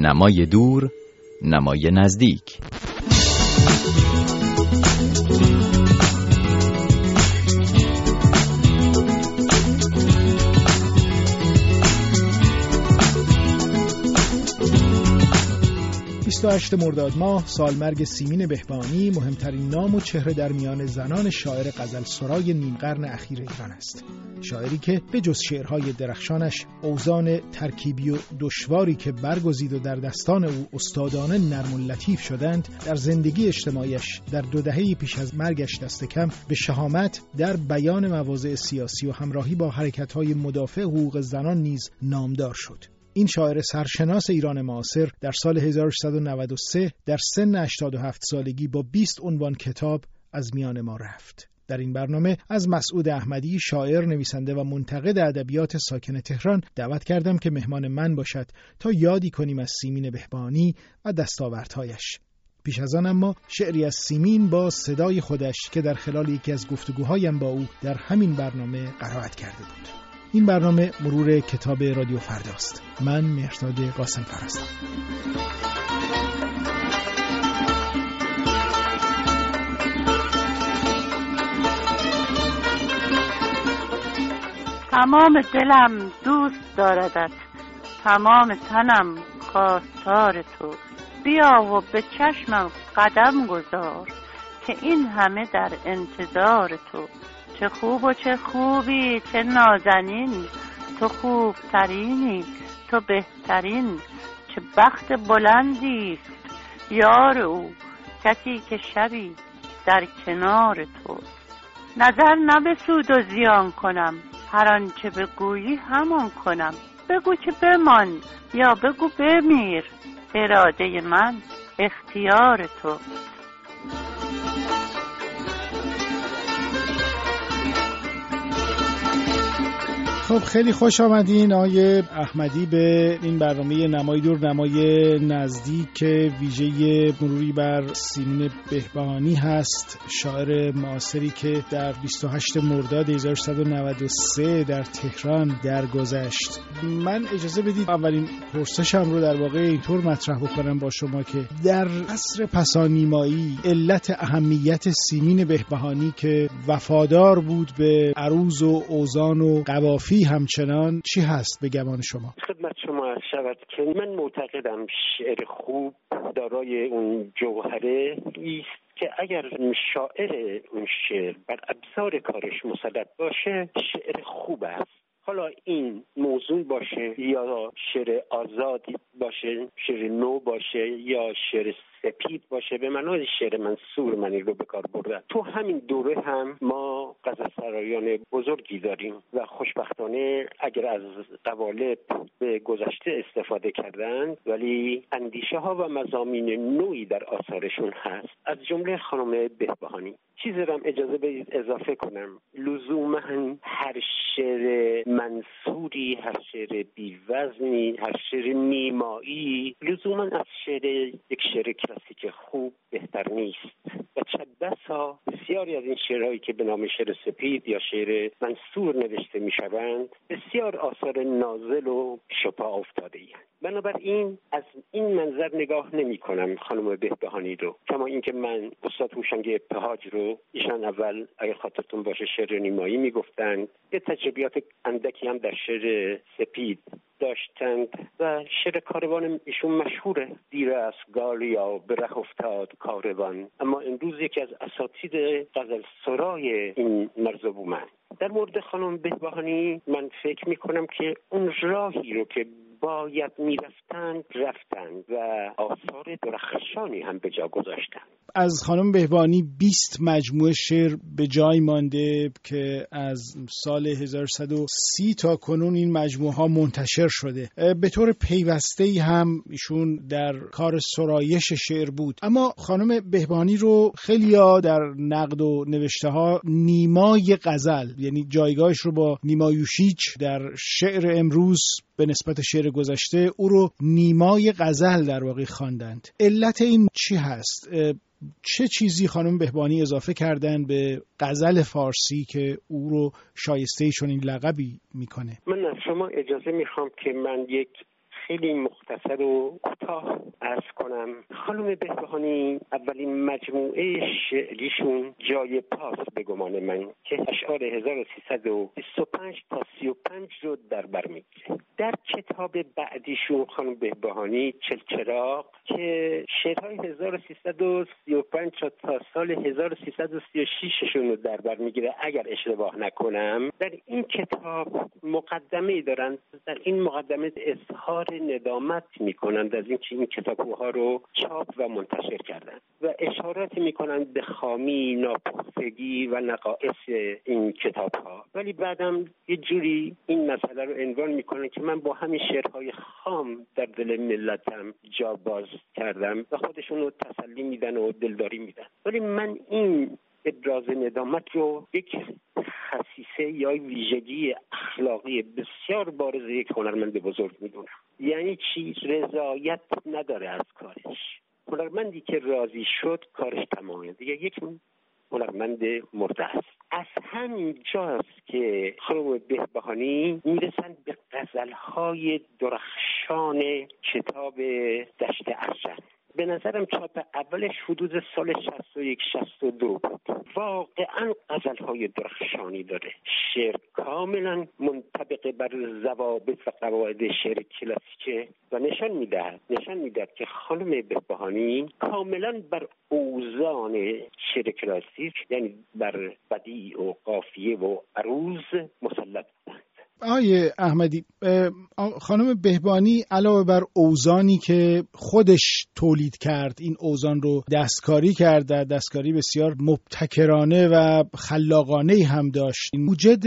نمای دور، نمای نزدیک. هشت مرداد ماه، سالمرگ سیمین بهبهانی، مهمترین نام و چهره در میان زنان شاعر غزل سرای نیمقرن اخیر ایران است. شاعری که به جز شعرهای درخشانش، اوزان ترکیبی و دشواری که برگزید و در دستان او استادانه نرم و لطیف شدند، در زندگی اجتماعیش در دو دهه پیش از مرگش دست کم به شهامت در بیان مواضع سیاسی و همراهی با حرکت‌های مدافع حقوق زنان نیز نامدار شد. این شاعر سرشناس ایران معاصر در سال 1393 در سن 87 سالگی با 20 عنوان کتاب از میان ما رفت. در این برنامه از مسعود احمدی، شاعر، نویسنده و منتقد ادبیات ساکن تهران، دعوت کردم که مهمان من باشد تا یادی کنیم از سیمین بهبهانی و دستاوردهایش. پیش از آن اما شعری از سیمین با صدای خودش که در خلال یکی از گفتگوهایم با او در همین برنامه قرائت کرده بود. این برنامه مرور کتاب رادیو فرداست. من مهرداد قاسم فرستم. تمام دلم دوست داردت، تمام تنم خواستار تو. بیا و به چشمم قدم گذار که این همه در انتظار تو. چه خوب و چه خوبی، چه نازنینی، تو خوبترینی، تو بهترین. چه بخت بلندی است یار او، کسی که شبی در کنار تو. نظر نه به سود و زیان کنم، هر آنچه بگویی همان کنم. بگو که بمان یا بگو بمیر، اراده من اختیار تو. خب خیلی خوش آمدین آقای احمدی به این برنامه نمای دور نمای نزدیک که ویژه مروری بر سیمین بهبهانی هست، شاعر معاصری که در 28 مرداد 1393 در تهران درگذشت. من اجازه بدید اولین پرسشم رو در واقع اینطور مطرح بکنم با شما که در عصر پسانیمایی علت اهمیت سیمین بهبهانی که وفادار بود به عروض و اوزان و قوافی همچنان چی هست به گمان شما؟ خدمت شما عرض شود که من معتقدم شعر خوب دارای اون جوهره ایست که اگر شاعر اون شعر بر ابزار کارش مسلط باشه شعر خوب است. حالا این موضوع باشه یا شعر آزادی باشه، شعر نو باشه یا شعر سپید باشه، به معنای شعر منصور منی رو به کار بردن. تو همین دوره هم ما غزل سرایان بزرگی داریم و خوشبختانه اگر از قوالب به گذشته استفاده کردند ولی اندیشه ها و مضامین نوعی در آثارشون هست، از جمله خانم بهبهانی. چیزی رو هم اجازه بدید اضافه کنم، لزوما هر شعر منصوری، هر شعر بیوزنی، هر شعر نیمایی لزوما از شعر یک شعر کلاسیک خوب بهتر نیست و چه بسا بسیاری از این شعرهایی که به نام شعر سپید یا شعر منصور نوشته می شوند بسیار آثار نازل و شپا افتاده اند. بنابراین از این منظر نگاه نمی کنم خانم بهبهانی رو، کما اینکه من استاد هوشنگ ابتهاج رو، ایشان اول اگر خاطرتون باشه شعر نیمایی می گفتند، یه تجربیات اندکی هم در شعر سپید داشتند و شعر کاروان ایشون مشهوره، دیر از گالیا به ره افتاد کاروان. اما امروز یکی از اساتید غزل سرای این مرزبومند. در مورد خانم بهبهانی من فکر می کنم که اون راهی رو که باید می‌رفتند رفتند و آثار درخشانی هم به جا گذاشتند. از خانم بهبهانی 20 مجموعه شعر به جای مانده که از سال 1130 تا کنون این مجموعه ها منتشر شده. به طور پیوسته‌ای هم ایشون در کار سرایش شعر بود. اما خانم بهبهانی رو خیلی‌ها در نقد و نوشته‌ها نیمای غزل، یعنی جایگاهش رو با نیمایوشیچ در شعر امروز به نسبت شعر گذشته، او رو نیمای غزل در واقع خواندند. علت این چی هست؟ چه چیزی خانم بهبهانی اضافه کردن به غزل فارسی که او رو شایسته چنین لقبی میکنه؟ من از شما اجازه میخوام که من یک خیلی مختصر و کوتاه عرض کنم. خانم بهبهانی اولین مجموعه شعریشون جای پاس به گمان من که اشعار 1325 تا 35 رو در بر میگیره. در کتاب بعدیشون خانم بهبهانی چلچراغ که شعرهای 1335 تا سال 1336 شون رو در بر میگیره اگر اشتباه نکنم. در این کتاب مقدمه‌ای دارن، در این مقدمه اظهار ندامت میکنند از اینکه این کتاب‌ها رو چاپ و منتشر کردند و اشارات میکنند به خامی، ناپختگی و نقائص این کتاب‌ها، ولی بعدم یه جوری این مسئله رو عنوان میکنند که من با همین شعرهای خام در دل ملتم جا باز کردم و خودشون رو تسلی میدن و دلداری میدن. ولی من این ابراز ندامت رو یک خصیصه یا ویژگی اخلاقی بسیار بارز یک هنرمند بزرگ میدونم. یعنی چی؟ رضایت نداره از کارش. هنرمندی که راضی شد کارش تمامه، دیگه یک هنرمند مرده است. از همین جاست که خانم بهبهانی میرسند به غزلهای درخشان کتاب دشت ارجن. به نظرم چاپ اولش حدود سال 61-62 بود. واقعا غزل‌های درخشانی داره. شعر کاملا منطبق بر ضوابط و قواعد شعر کلاسیک و نشان میدهد که خانم بهبهانی کاملا بر اوزان شعر کلاسیک، یعنی بر بدیع و قافیه و عروض مسلط بودند. آیه احمدی، خانم بهبهانی علاوه بر اوزانی که خودش تولید کرد، این اوزان رو دستکاری کرده، دستکاری بسیار مبتکرانه و خلاقانه هم داشت. موجد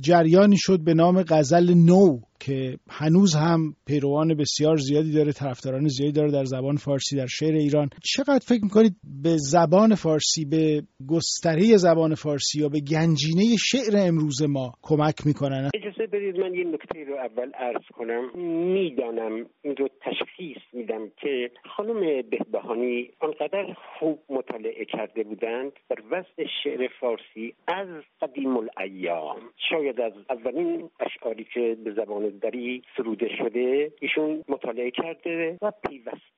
جریانی شد به نام غزل نو که هنوز هم پیروان بسیار زیادی داره، طرفداران زیادی داره در زبان فارسی، در شعر ایران. چقدر فکر میکنید به زبان فارسی، به گستره زبان فارسی یا به گنجینه شعر امروز ما کمک میکنن؟ اجازه بدید من یه نکته رو اول عرض کنم. میدانم این رو تشخیص میدم که خانم بهبهانی آنقدر خوب مطالعه کرده بودند بر وضع شعر فارسی از قدیم الایام، شاید از اولین اشعاری که به زبان دری سروده شده ایشون مطالعه کرده و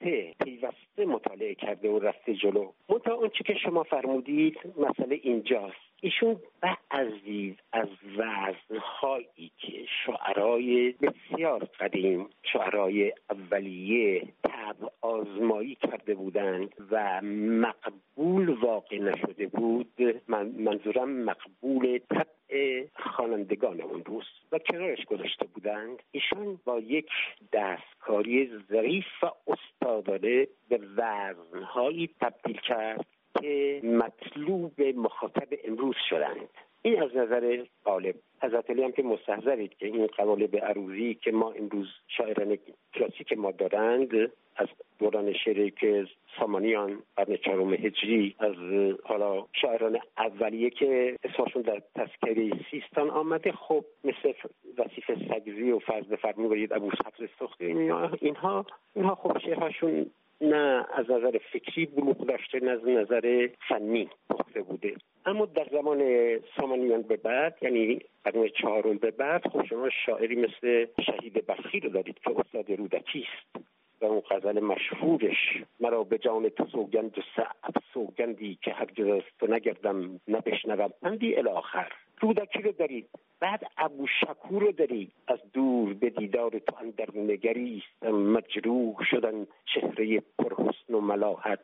پیوسته مطالعه کرده و رفته جلو. منتها اون چی که شما فرمودید مسئله اینجاست، ایشون بعضی از وزن‌هایی که شعرای بسیار قدیم، شعرای اولیه طبع آزمایی کرده بودند و مقبول واقع نشده بود، منظورم مقبول طبع خوانندگان اون روز، و کنارش گذاشته بودند، ایشون با یک دستکاری ظریف و استادانه به وزن‌هایی تبدیل کرد که مطلوب مخاطب امروز شدند. این از نظر قالب. حضرت علی هم که مستحضرید که این قوالب عروضی که ما امروز شاعران کلاسیک ما دارند از دوران شعر که سامانیان قرن چهارم هجری، از حالا شاعران اولیه که اسمشون در تذکره سیستان آمده، خب مثل وصیف سغزی و فرض بفرمایید ابو شکور سختی، اینها خب شعرهاشون نه از نظر فکری بلوغ داشته نه از نظر فنی پخته بوده. اما در زمان سامانیان به بعد، یعنی قرن چهارم به بعد، خب شما شاعری مثل شهید بلخی رو دارید که استاد رودکی است و اون غزل مشهورش مرا به جان تو سوگند و صعب سوگندی که هرگز از تو نگردم نبشنوم پندی الی آخر. رودکی رو دارید، بعد ابو شکور رو دارید، از دور به دیدار تو اندر نگریستم مجروح شدن چهره پرحسن و ملاحت.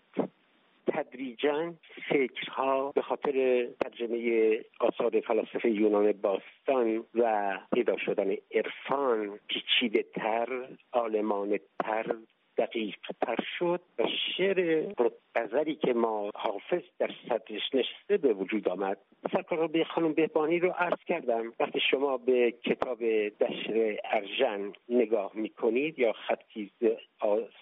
تدریجاً فکرها به خاطر ترجمه آثار فلسفه یونان باستان و پیدا شدن عرفان پیچیده تر، عالمانه تر، دقیق تر شد و شعر غزلی که ما حافظ در صدرش نشسته به وجود آمد. سرکار به خانم بهبهانی رو عرض کردم، وقتی شما به کتاب دشت ارجن نگاه میکنید یا خطیز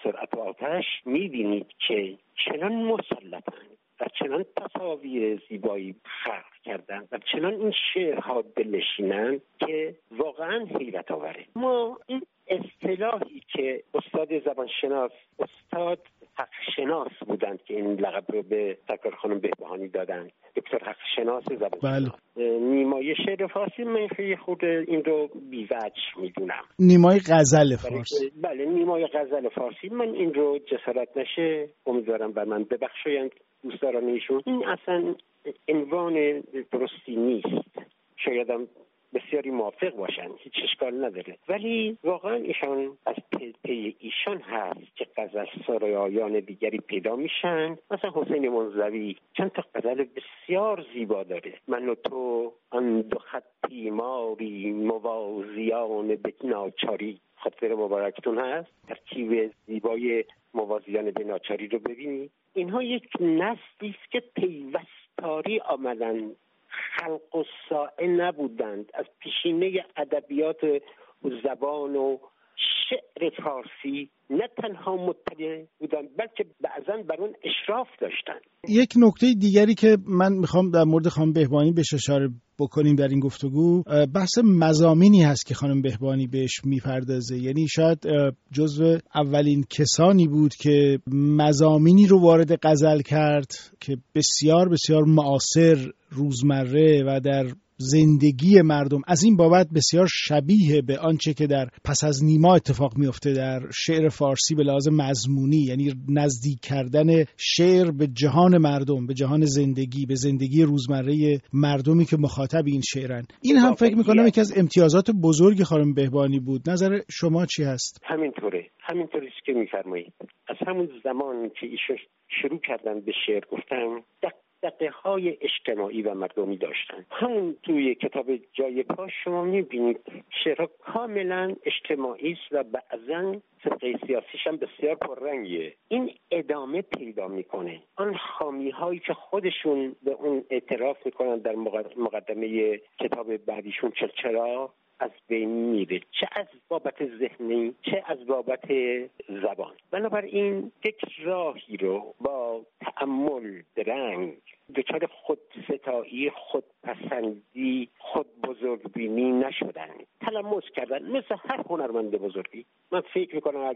سرعت و آتش، میبینید که چنان مسلطند و چنان تصاویر زیبایی خلق کردند و چنان این شعرها دلنشینند که واقعا حیرت آوره. ما این اصطلاحی که استاد زبانشناس، استاد حقشناس بودند که این لقب رو به سرکار خانم بهبهانی دادند، دکتر حقشناس زبان. بله. نیمای شعر فارسی من خیلی خود این رو بی‌وجه میدونم. نیمای غزل فارسی. بله نیمای غزل فارسی من این رو جسارت نشه امیدوارم بر من ببخشایند دوستان ایشون، این اصلا عنوان درستی نیست، شاید هم بسیاری موافق باشند، هیچ اشکال نداره، ولی واقعا ایشان از پی ایشان هست که غزل سرایان دیگری پیدا میشن. مثلا حسین منزوی چند تا غزل بسیار زیبا داره، من و تو آن دو خطی ماری موازیان به ناچاری، خاطر مبارکتون هست، ترکیب زیبای موازیان به ناچاری رو ببینید. اینها یک نسلی است که پیوستاری آمدند، خلق و سائه نبودند، از پیشینه ادبیات و زبان و شعر فارسی نه تنها مطلع بودند بلکه بعضن بر اون اشراف داشتند. یک نکته دیگری که من میخوام در مورد خانم بهبهانی بهش اشاره بکنیم در این گفتگو، بحث مضامینی هست که خانم بهبهانی بهش میپردازه، یعنی شاید جزو اولین کسانی بود که مضامینی رو وارد غزل کرد که بسیار بسیار معاصر، روزمره و در زندگی مردم، از این بابت بسیار شبیه به آنچه که در پس از نیما اتفاق میفته در شعر فارسی به لحاظ مضمونی، یعنی نزدیک کردن شعر به جهان مردم، به جهان زندگی، به زندگی روزمره مردمی که مخاطب این شعرن. این هم فکر میکنم یکی از امتیازات بزرگ خانم بهبهانی بود. نظر شما چی هست؟ همینطوره که میفرمایید. از همون زمان که ایشون شروع کردن به شعر گفتن دقیقه‌های اجتماعی و مردمی داشتن. همون توی کتاب جای پا شما می‌بینید شعرها کاملا اجتماعی است و بعضن سطح سیاسیش هم بسیار پررنگیه. این ادامه پیدا میکنه. آن حامی‌هایی که خودشون به اون اعتراف میکنن در مقدمه کتاب بعدیشون چرا از بین میره، چه از بابت ذهنی چه از بابت زبان. بنابراین یک راهی رو با تأمل، درنگ، دچار خودستایی، خودپسندی، خودبزرگبینی نشدن، تلمس کردن مثل هر هنرمند بزرگی. من فکر میکنم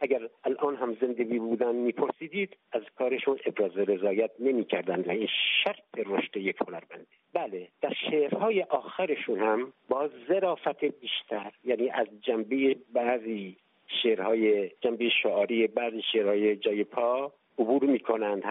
اگر الان هم زندگی بودن میپرسیدید از کارشون ابراز رضایت نمیکردن و این شرط رشد یک هنرمند. بله در شعرهای آخرشون هم با ظرافت بیشتر، یعنی از جنبه بعضی شعرهای جنبه شعاری، بعضی شعرهای جای پا عبور میکنند،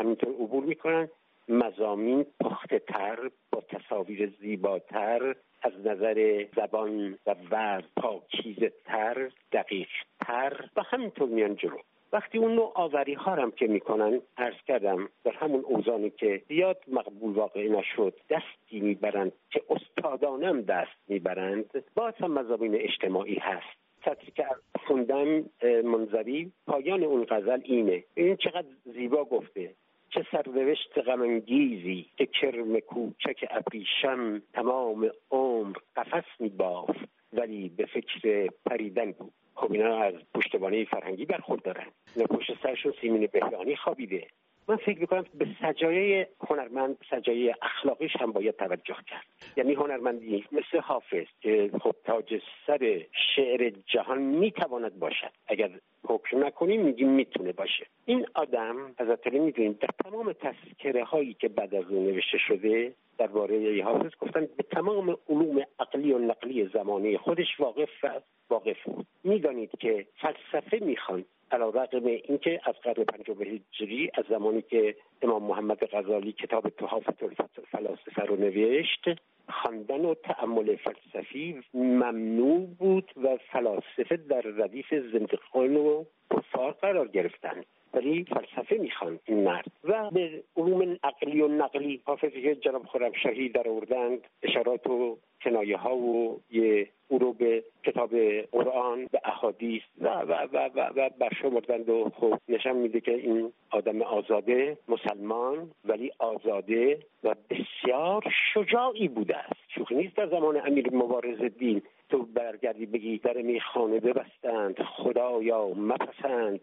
مضامین پخته‌تر، با تصاویر زیباتر، از نظر زبان و وزن پاکیزه‌تر، دقیق‌تر و همینطور میان جلو. وقتی اون نوآوری‌ها هم که میکنن، عرض کردم در همون اوزانی که زیاد مقبول واقع نشد دستی میبرند که استادانم دست میبرند، باز هم مضامین اجتماعی هست. سطری که خوندم منظری پایان اون غزل اینه، این چقدر زیبا گفته، چه سرنوشت غم‌انگیزی که کرم کوچک ابریشم تمام عمر قفس می‌بافت ولی به فکر پریدن بود. خب اینا از پشتوانه فرهنگی برخوردارن، اینا پشت سرشون سیمین بهبهانی خوابیده. من فکر میکنم به سجایه هنرمند، سجایه اخلاقیش هم باید توجه کرد. یعنی هنرمندی مثل حافظ که خب تاج سر شعر جهان میتواند باشد، اگر حکم نکنیم میگیم میتونه باشه. این آدم حضرت علی میدونیم در تمام تذکره هایی که بعد از اون نوشته شده درباره حافظ گفتن به تمام علوم عقلی و نقلی زمانه خودش واقف بود. میدانید که فلسفه میخوان علی‌رغم اینکه از قرن 5 هجری، از زمانی که امام محمد غزالی کتاب تحافت الفلاسفه رو نوشت، خواندن و تأمل فلسفی ممنوع بود و فلاسفه در ردیف زندیقان و کفار قرار گرفتند. ولی فلسفه میخوان این مرد و به علوم عقلی و نقلی حافظی که جناب خرمشاهی در آوردند، اشارات و کنایه ها و یه او رو به کتاب قرآن، به احادیث و برشمردند و خب نشان میده که این آدم آزاده، مسلمان ولی آزاده و بسیار شجاعی بوده است. شوخی نیست در زمان امیر مبارز الدین تو برگردی بگی در میخانه ببستند خدایا مپسند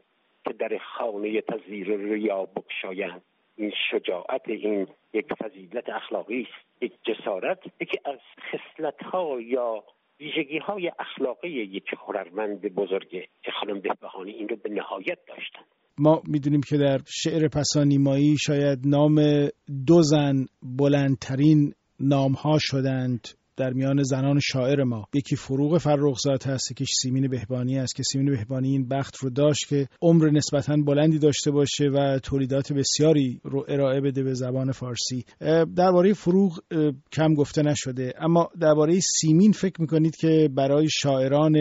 که در خانه تزویر ریا بکشایند. این شجاعت، این یک فضیلت اخلاقی است، یک جسارت، یکی از خصلت‌ها یا ویژگی‌های اخلاقی یک هنرمند بزرگه که خانم بهبهانی این رو به نهایت داشتند. ما میدونیم که در شعر پسانیمایی شاید نام دو زن بلندترین نام‌ها شدند در میان زنان شاعر ما. یکی فروغ فرخزاد هست، یکیش سیمین بهبهانی است که سیمین بهبهانی این بخت رو داشت که عمر نسبتاً بلندی داشته باشه و تولیدات بسیاری رو ارائه بده به زبان فارسی. درباره فروغ کم گفته نشده، اما درباره سیمین فکر می‌کنید که برای شاعران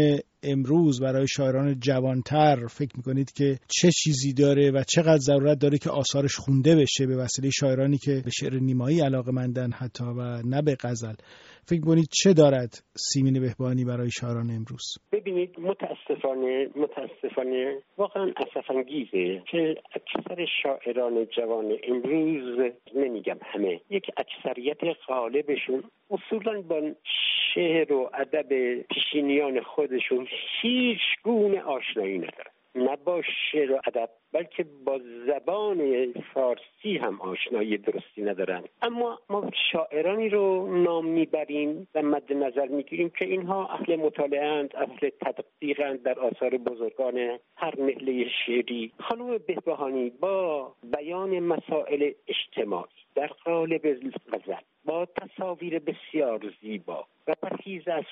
امروز، برای شاعران جوانتر فکر میکنید که چه چیزی داره و چقدر ضرورت داره که آثارش خونده بشه به وسیله شاعرانی که به شعر نیمایی علاقه‌مندن حتی و نه به غزل؟ فکر میکنید چه دارد سیمین بهبهانی برای شاعران امروز؟ ببینید، متاسفانه واقعا اسف‌انگیزه که اکثر شاعران جوان امروز، نمیگم همه، یک اکثریت غالبشون اصولاً با شعر و ادب پیشینیان خودشون هیچ گونه آشنایی ندارن. نه با شعر و ادب، بلکه با زبان فارسی هم آشنایی درستی ندارن. اما ما شاعرانی رو نام میبریم و مد نظر میگیریم که اینها اهل مطالعه اند، اهل تدقیق اند در آثار بزرگان هر نهله شعری. خانم بهبهانی با بیان مسائل اجتماعی در قالب غزل، با تصاویر بسیار زیبا و پرهیز از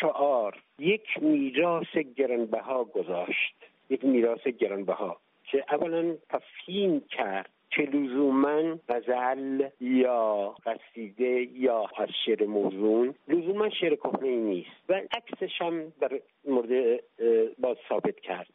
شعار، یک میراث گرانبها گذاشت. یک میراث گرانبها که اولا تفهیم کرد که لزوماً غزل یا قصیده یا از شعر موزون لزوماً شعر کهنه نیست و عکسش هم در مورد باز ثابت کرد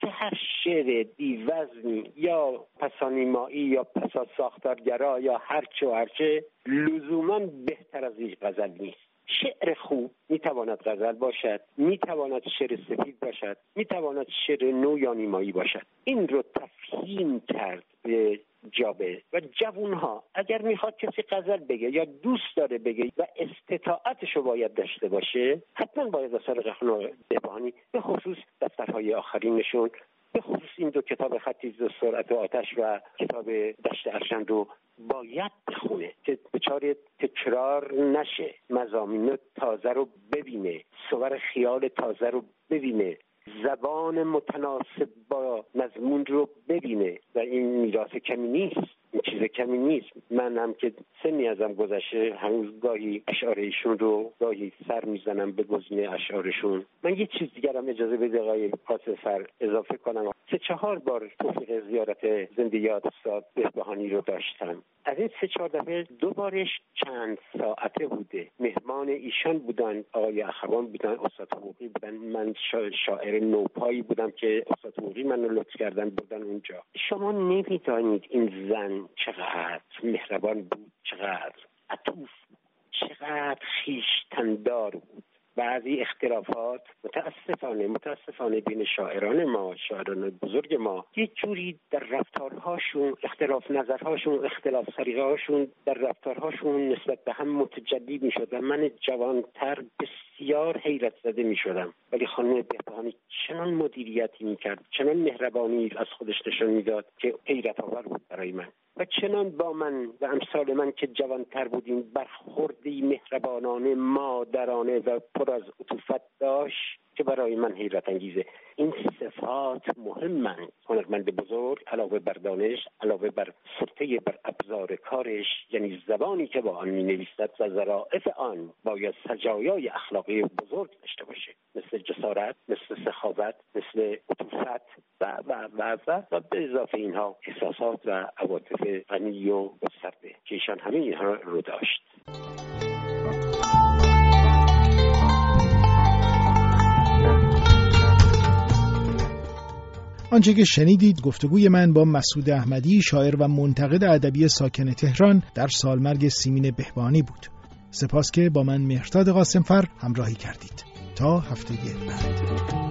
که هر شعر بی‌وزنی یا پسانیمایی یا پساساختارگرا یا هرچه لزوماً بهتر از هیچ غزل نیست. شعر خوب میتواند غزل باشد، میتواند شعر سفید باشد، میتواند شعر نو یا نیمایی باشد. این رو تفهیم کرد به جابه و جوانها اگر میخواد کسی غزل بگه یا دوست داره بگه و استطاعتشو باید داشته باشه، حتما باید اثر خانم بهبهانی، به خصوص دفترهای آخرینشون، به خصوص این دو کتاب خطیز و سرعت و آتش و کتاب دشت ارشند رو باید بخونه که بچاره تکرار نشه، مضامین تازه رو ببینه، صور خیال تازه رو ببینه، زبان متناسب با مضمون رو ببینه. و این میراث کمی نیست، این چیز کمی نیست. من هم که سنی ازم گذشته هنوز گاهی اشعار ایشون رو گاهی سر میزنم به گزینه اشعارشون. من یه چیز دیگر هم اجازه بده آقای پاسفر اضافه کنم. 3-4 بار توفیق زیارت زنده یاد استاد بهبهانی رو داشتم. از این 3-4 دفعه 2 بارش چند ساعته بوده، مهمان ایشان بودن، آقای اخوان بودن، استاد حقوقی بودن، من شاعر نوپایی بودم که استاد حقوقی منو لطف کردن بردن اونجا. شما نمیدانید این زن چقدر مهربان بود، چقدر عطوف، چقدر خویشتن‌دار بود. بعضی اختلافات متاسفانه بین شاعران ما، شاعران بزرگ ما، یه جوری در رفتارهاشون، اختلاف نظرهاشون، اختلاف سلیقه‌هاشون در رفتارهاشون نسبت به هم متجدد می‌شد و من جوانتر بسیار حیرت زده می‌شدم. ولی خانم بهبهانی چنان مدیریتی می‌کرد، چنان مهربانی از خودش نشون می‌داد که حیرت آور بود برای من و چنان با من و امثال من که جوانتر بودیم برخوردی مهربانانه، مادرانه و پر از عطوفت داشت که برای من حیرت انگیزه. این صفات مهمند. هنرمند بزرگ علاوه بر دانش، علاوه بر سلطه بر ابزار کارش، یعنی زبانی که با آن می نویسد و ظرافت آن، باید سجایای اخلاقی بزرگ داشته باشه، مثل جسارت، مثل سخاوت، مثل عطوفت و به اضافه اینها احساسات و عواطف غنی و گسترده که ایشان همه اینها رو داشت. آنچه که شنیدید گفتگوی من با مسعود احمدی، شاعر و منتقد ادبی ساکن تهران، در سالمرگ سیمین بهبهانی بود. سپاس که با من مهرداد قاسمفر همراهی کردید. تا هفته بعد.